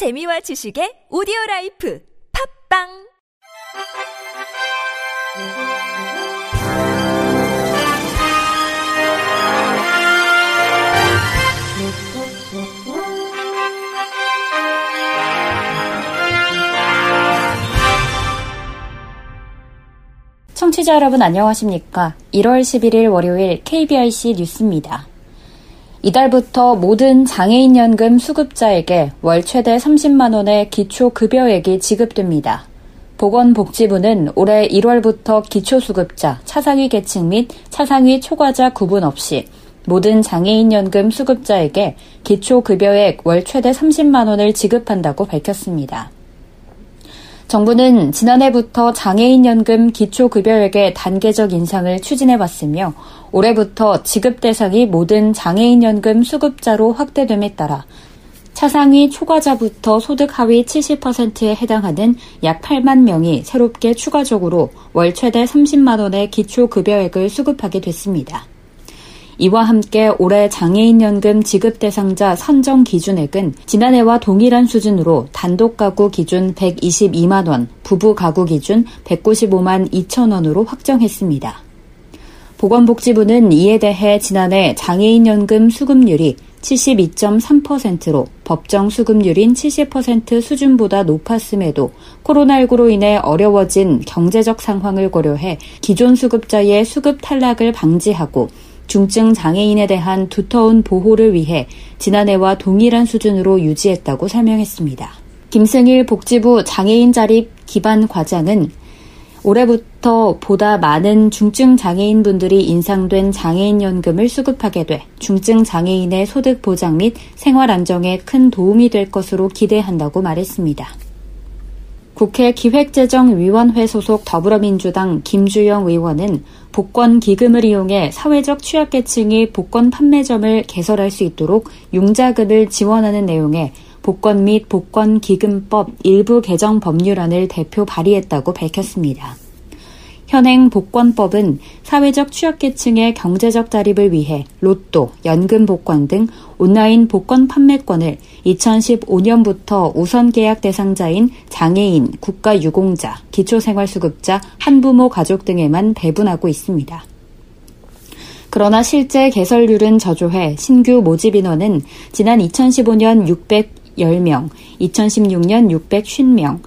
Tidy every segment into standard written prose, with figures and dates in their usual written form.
재미와 지식의 오디오라이프 팝빵 청취자 여러분 안녕하십니까? 1월 11일 월요일 KBIC 뉴스입니다. 이달부터 모든 장애인연금 수급자에게 월 최대 30만 원의 기초급여액이 지급됩니다. 보건복지부는 올해 1월부터 기초수급자, 차상위 계층 및 차상위 초과자 구분 없이 모든 장애인연금 수급자에게 기초급여액 월 최대 30만 원을 지급한다고 밝혔습니다. 정부는 지난해부터 장애인연금 기초급여액의 단계적 인상을 추진해왔으며 올해부터 지급 대상이 모든 장애인연금 수급자로 확대됨에 따라 차상위 초과자부터 소득 하위 70%에 해당하는 약 8만 명이 새롭게 추가적으로 월 최대 30만 원의 기초급여액을 수급하게 됐습니다. 이와 함께 올해 장애인연금 지급 대상자 선정 기준액은 지난해와 동일한 수준으로 단독 가구 기준 122만 원, 부부 가구 기준 195만 2천 원으로 확정했습니다. 보건복지부는 이에 대해 지난해 장애인연금 수급률이 72.3%로 법정 수급률인 70% 수준보다 높았음에도 코로나19로 인해 어려워진 경제적 상황을 고려해 기존 수급자의 수급 탈락을 방지하고 중증 장애인에 대한 두터운 보호를 위해 지난해와 동일한 수준으로 유지했다고 설명했습니다. 김승일 복지부 장애인 자립 기반 과장은 올해부터 보다 많은 중증 장애인분들이 인상된 장애인연금을 수급하게 돼 중증 장애인의 소득 보장 및 생활 안정에 큰 도움이 될 것으로 기대한다고 말했습니다. 국회 기획재정위원회 소속 더불어민주당 김주영 의원은 복권기금을 이용해 사회적 취약계층이 복권 판매점을 개설할 수 있도록 융자금을 지원하는 내용의 복권 및 복권기금법 일부 개정 법률안을 대표 발의했다고 밝혔습니다. 현행 복권법은 사회적 취약계층의 경제적 자립을 위해 로또, 연금 복권 등 온라인 복권 판매권을 2015년부터 우선 계약 대상자인 장애인, 국가유공자, 기초생활수급자, 한부모 가족 등에만 배분하고 있습니다. 그러나 실제 개설률은 저조해 신규 모집 인원은 지난 2015년 610명, 2016년 650명,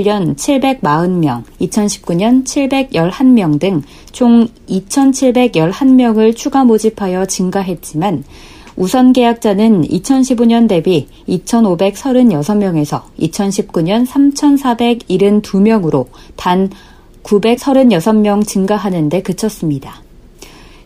2017년 740명, 2019년 711명 등 총 2,711명을 추가 모집하여 증가했지만 우선 계약자는 2015년 대비 2,536명에서 2019년 3,472명으로 단 936명 증가하는 데 그쳤습니다.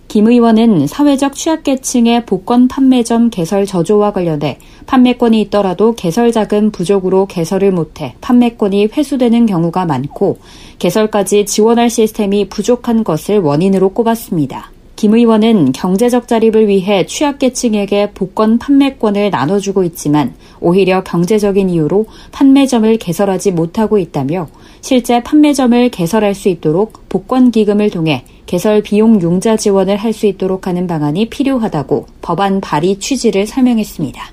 김 의원은 사회적 취약계층의 복권 판매점 개설 저조와 관련해 판매권이 있더라도 개설 자금 부족으로 개설을 못해 판매권이 회수되는 경우가 많고 개설까지 지원할 시스템이 부족한 것을 원인으로 꼽았습니다. 김 의원은 경제적 자립을 위해 취약계층에게 복권 판매권을 나눠주고 있지만 오히려 경제적인 이유로 판매점을 개설하지 못하고 있다며 실제 판매점을 개설할 수 있도록 복권기금을 통해 개설 비용 융자 지원을 할 수 있도록 하는 방안이 필요하다고 법안 발의 취지를 설명했습니다.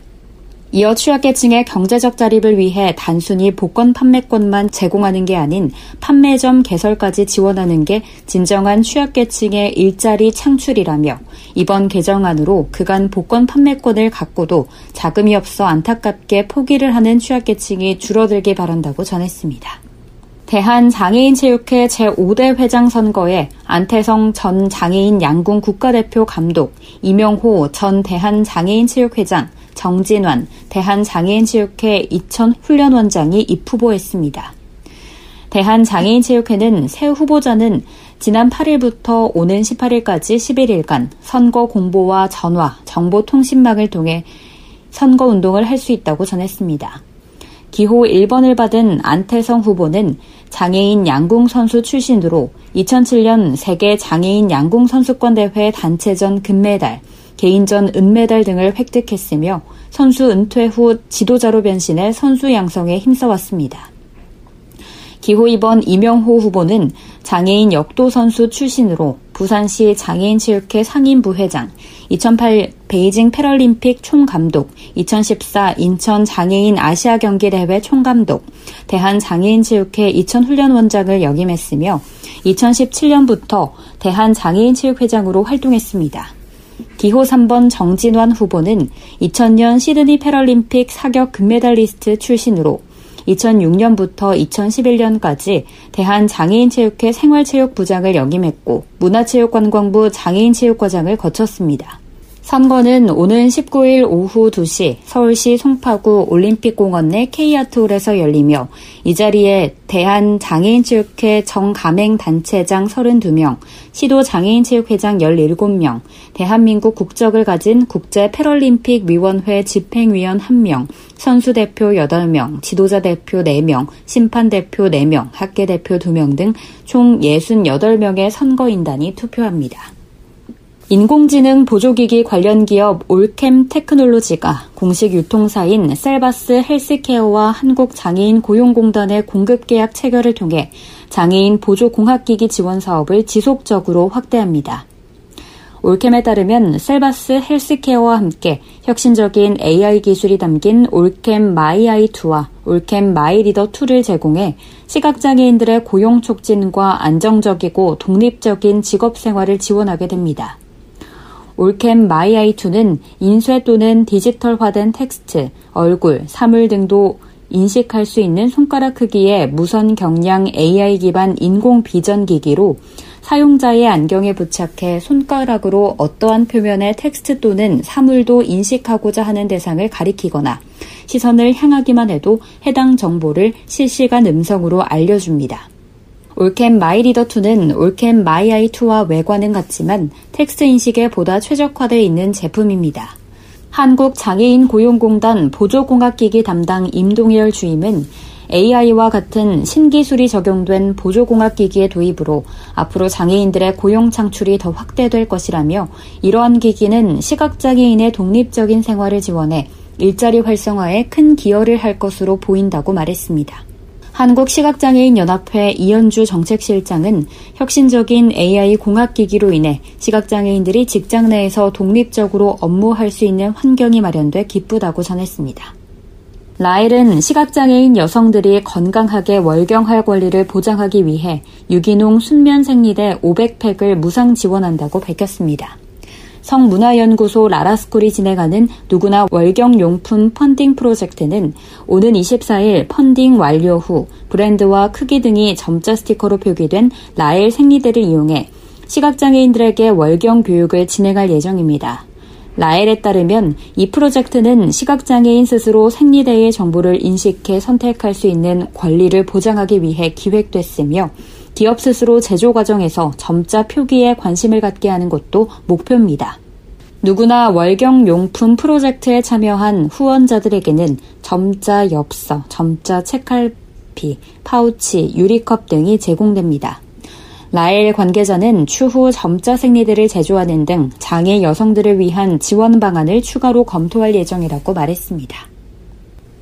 이어 취약계층의 경제적 자립을 위해 단순히 복권 판매권만 제공하는 게 아닌 판매점 개설까지 지원하는 게 진정한 취약계층의 일자리 창출이라며 이번 개정안으로 그간 복권 판매권을 갖고도 자금이 없어 안타깝게 포기를 하는 취약계층이 줄어들길 바란다고 전했습니다. 대한장애인체육회 제5대 회장 선거에 안태성 전 장애인 양궁 국가대표 감독, 이명호 전 대한장애인체육회장, 정진환 대한장애인체육회 이천 훈련원장이 입후보했습니다. 대한장애인체육회는 새 후보자는 지난 8일부터 오는 18일까지 11일간 선거 공보와 전화, 정보통신망을 통해 선거운동을 할 수 있다고 전했습니다. 기호 1번을 받은 안태성 후보는 장애인 양궁 선수 출신으로 2007년 세계 장애인 양궁 선수권대회 단체전 금메달, 개인전 은메달 등을 획득했으며 선수 은퇴 후 지도자로 변신해 선수 양성에 힘써왔습니다. 기호 2번 이명호 후보는 장애인 역도 선수 출신으로 부산시 장애인체육회 상임부회장, 2008 베이징 패럴림픽 총감독, 2014 인천 장애인 아시아경기대회 총감독, 대한장애인체육회 이천훈련원장을 역임했으며 2017년부터 대한장애인체육회장으로 활동했습니다. 기호 3번 정진환 후보는 2000년 시드니 패럴림픽 사격 금메달리스트 출신으로 2006년부터 2011년까지 대한장애인체육회 생활체육부장을 역임했고 문화체육관광부 장애인체육과장을 거쳤습니다. 선거는 오는 19일 오후 2시 서울시 송파구 올림픽공원 내 K아트홀에서 열리며 이 자리에 대한장애인체육회 정가맹단체장 32명, 시도장애인체육회장 17명, 대한민국 국적을 가진 국제패럴림픽위원회 집행위원 1명, 선수대표 8명, 지도자대표 4명, 심판대표 4명, 학계대표 2명 등 총 68명의 선거인단이 투표합니다. 인공지능 보조기기 관련 기업 올캠 테크놀로지가 공식 유통사인 셀바스 헬스케어와 한국장애인고용공단의 공급계약 체결을 통해 장애인 보조공학기기 지원 사업을 지속적으로 확대합니다. 올캠에 따르면 셀바스 헬스케어와 함께 혁신적인 AI 기술이 담긴 올캠 마이아이2와 올캠 마이리더2를 제공해 시각장애인들의 고용 촉진과 안정적이고 독립적인 직업생활을 지원하게 됩니다. 올캠 마이아이2는 인쇄 또는 디지털화된 텍스트, 얼굴, 사물 등도 인식할 수 있는 손가락 크기의 무선 경량 AI 기반 인공 비전 기기로 사용자의 안경에 부착해 손가락으로 어떠한 표면의 텍스트 또는 사물도 인식하고자 하는 대상을 가리키거나 시선을 향하기만 해도 해당 정보를 실시간 음성으로 알려줍니다. 올캠 마이리더2는 올캠 마이아이2와 외관은 같지만 텍스트 인식에 보다 최적화되어 있는 제품입니다. 한국장애인고용공단 보조공학기기 담당 임동열 주임은 AI와 같은 신기술이 적용된 보조공학기기의 도입으로 앞으로 장애인들의 고용 창출이 더 확대될 것이라며 이러한 기기는 시각장애인의 독립적인 생활을 지원해 일자리 활성화에 큰 기여를 할 것으로 보인다고 말했습니다. 한국시각장애인연합회 이현주 정책실장은 혁신적인 AI 공학기기로 인해 시각장애인들이 직장 내에서 독립적으로 업무할 수 있는 환경이 마련돼 기쁘다고 전했습니다. 라엘은 시각장애인 여성들이 건강하게 월경할 권리를 보장하기 위해 유기농 순면생리대 500팩을 무상 지원한다고 밝혔습니다. 성문화연구소 라라스쿨이 진행하는 누구나 월경용품 펀딩 프로젝트는 오는 24일 펀딩 완료 후 브랜드와 크기 등이 점자 스티커로 표기된 라엘 생리대를 이용해 시각장애인들에게 월경 교육을 진행할 예정입니다. 라엘에 따르면 이 프로젝트는 시각장애인 스스로 생리대의 정보를 인식해 선택할 수 있는 권리를 보장하기 위해 기획됐으며 기업 스스로 제조 과정에서 점자 표기에 관심을 갖게 하는 것도 목표입니다. 누구나 월경용품 프로젝트에 참여한 후원자들에게는 점자 엽서, 점자 책갈피, 파우치, 유리컵 등이 제공됩니다. 라엘 관계자는 추후 점자 생리대를 제조하는 등 장애 여성들을 위한 지원 방안을 추가로 검토할 예정이라고 말했습니다.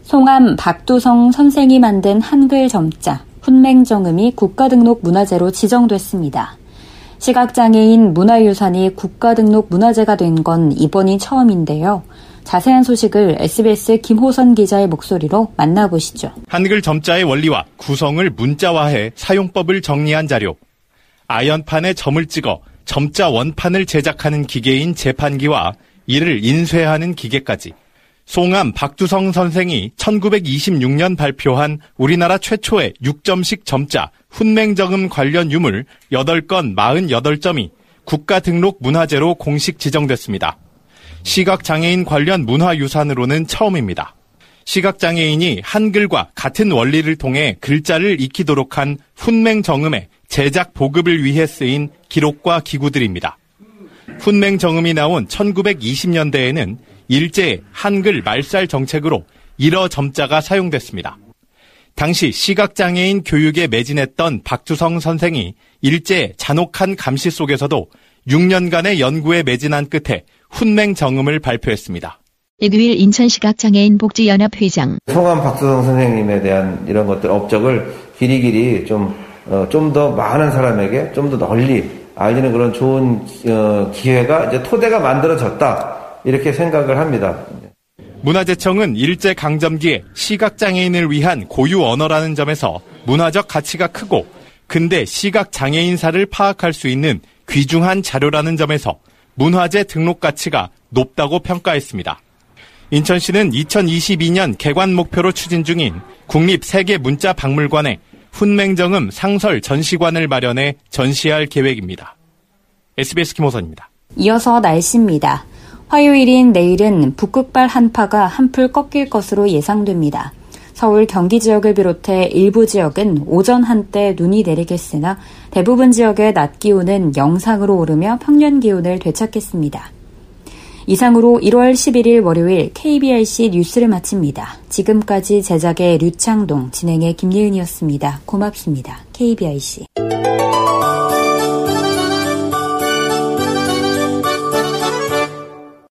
송암 박두성 선생이 만든 한글 점자 훈맹정음이 국가등록 문화재로 지정됐습니다. 시각장애인 문화유산이 국가등록 문화재가 된 건 이번이 처음인데요. 자세한 소식을 SBS 김호선 기자의 목소리로 만나보시죠. 한글 점자의 원리와 구성을 문자화해 사용법을 정리한 자료. 아연판에 점을 찍어 점자 원판을 제작하는 기계인 재판기와 이를 인쇄하는 기계까지. 송암 박두성 선생이 1926년 발표한 우리나라 최초의 6점식 점자 훈맹정음 관련 유물 8건 48점이 국가등록문화재로 공식 지정됐습니다. 시각장애인 관련 문화유산으로는 처음입니다. 시각장애인이 한글과 같은 원리를 통해 글자를 익히도록 한 훈맹정음의 제작 보급을 위해 쓰인 기록과 기구들입니다. 훈맹정음이 나온 1920년대에는 일제의 한글 말살 정책으로 일어 점자가 사용됐습니다. 당시 시각장애인 교육에 매진했던 박두성 선생이 일제의 잔혹한 감시 속에서도 6년간의 연구에 매진한 끝에 훈맹정음을 발표했습니다. 이규일 인천시각장애인 복지연합 회장. 송암 박두성 선생님에 대한 이런 것들 업적을 길이길이 좀 더 많은 사람에게 좀 더 널리 알리는 그런 좋은 기회가 이제 토대가 만들어졌다 이렇게 생각을 합니다. 문화재청은 일제강점기에 시각장애인을 위한 고유 언어라는 점에서 문화적 가치가 크고 근대 시각장애인사를 파악할 수 있는 귀중한 자료라는 점에서 문화재 등록 가치가 높다고 평가했습니다. 인천시는 2022년 개관 목표로 추진 중인 국립세계문자박물관에 훈맹정음 상설 전시관을 마련해 전시할 계획입니다. SBS 김호선입니다. 이어서 날씨입니다. 화요일인 내일은 북극발 한파가 한풀 꺾일 것으로 예상됩니다. 서울, 경기 지역을 비롯해 일부 지역은 오전 한때 눈이 내리겠으나 대부분 지역의 낮 기온은 영상으로 오르며 평년 기온을 되찾겠습니다. 이상으로 1월 11일 월요일 KBRC 뉴스를 마칩니다. 지금까지 제작의 류창동, 진행의 김예은이었습니다. 고맙습니다. KBIC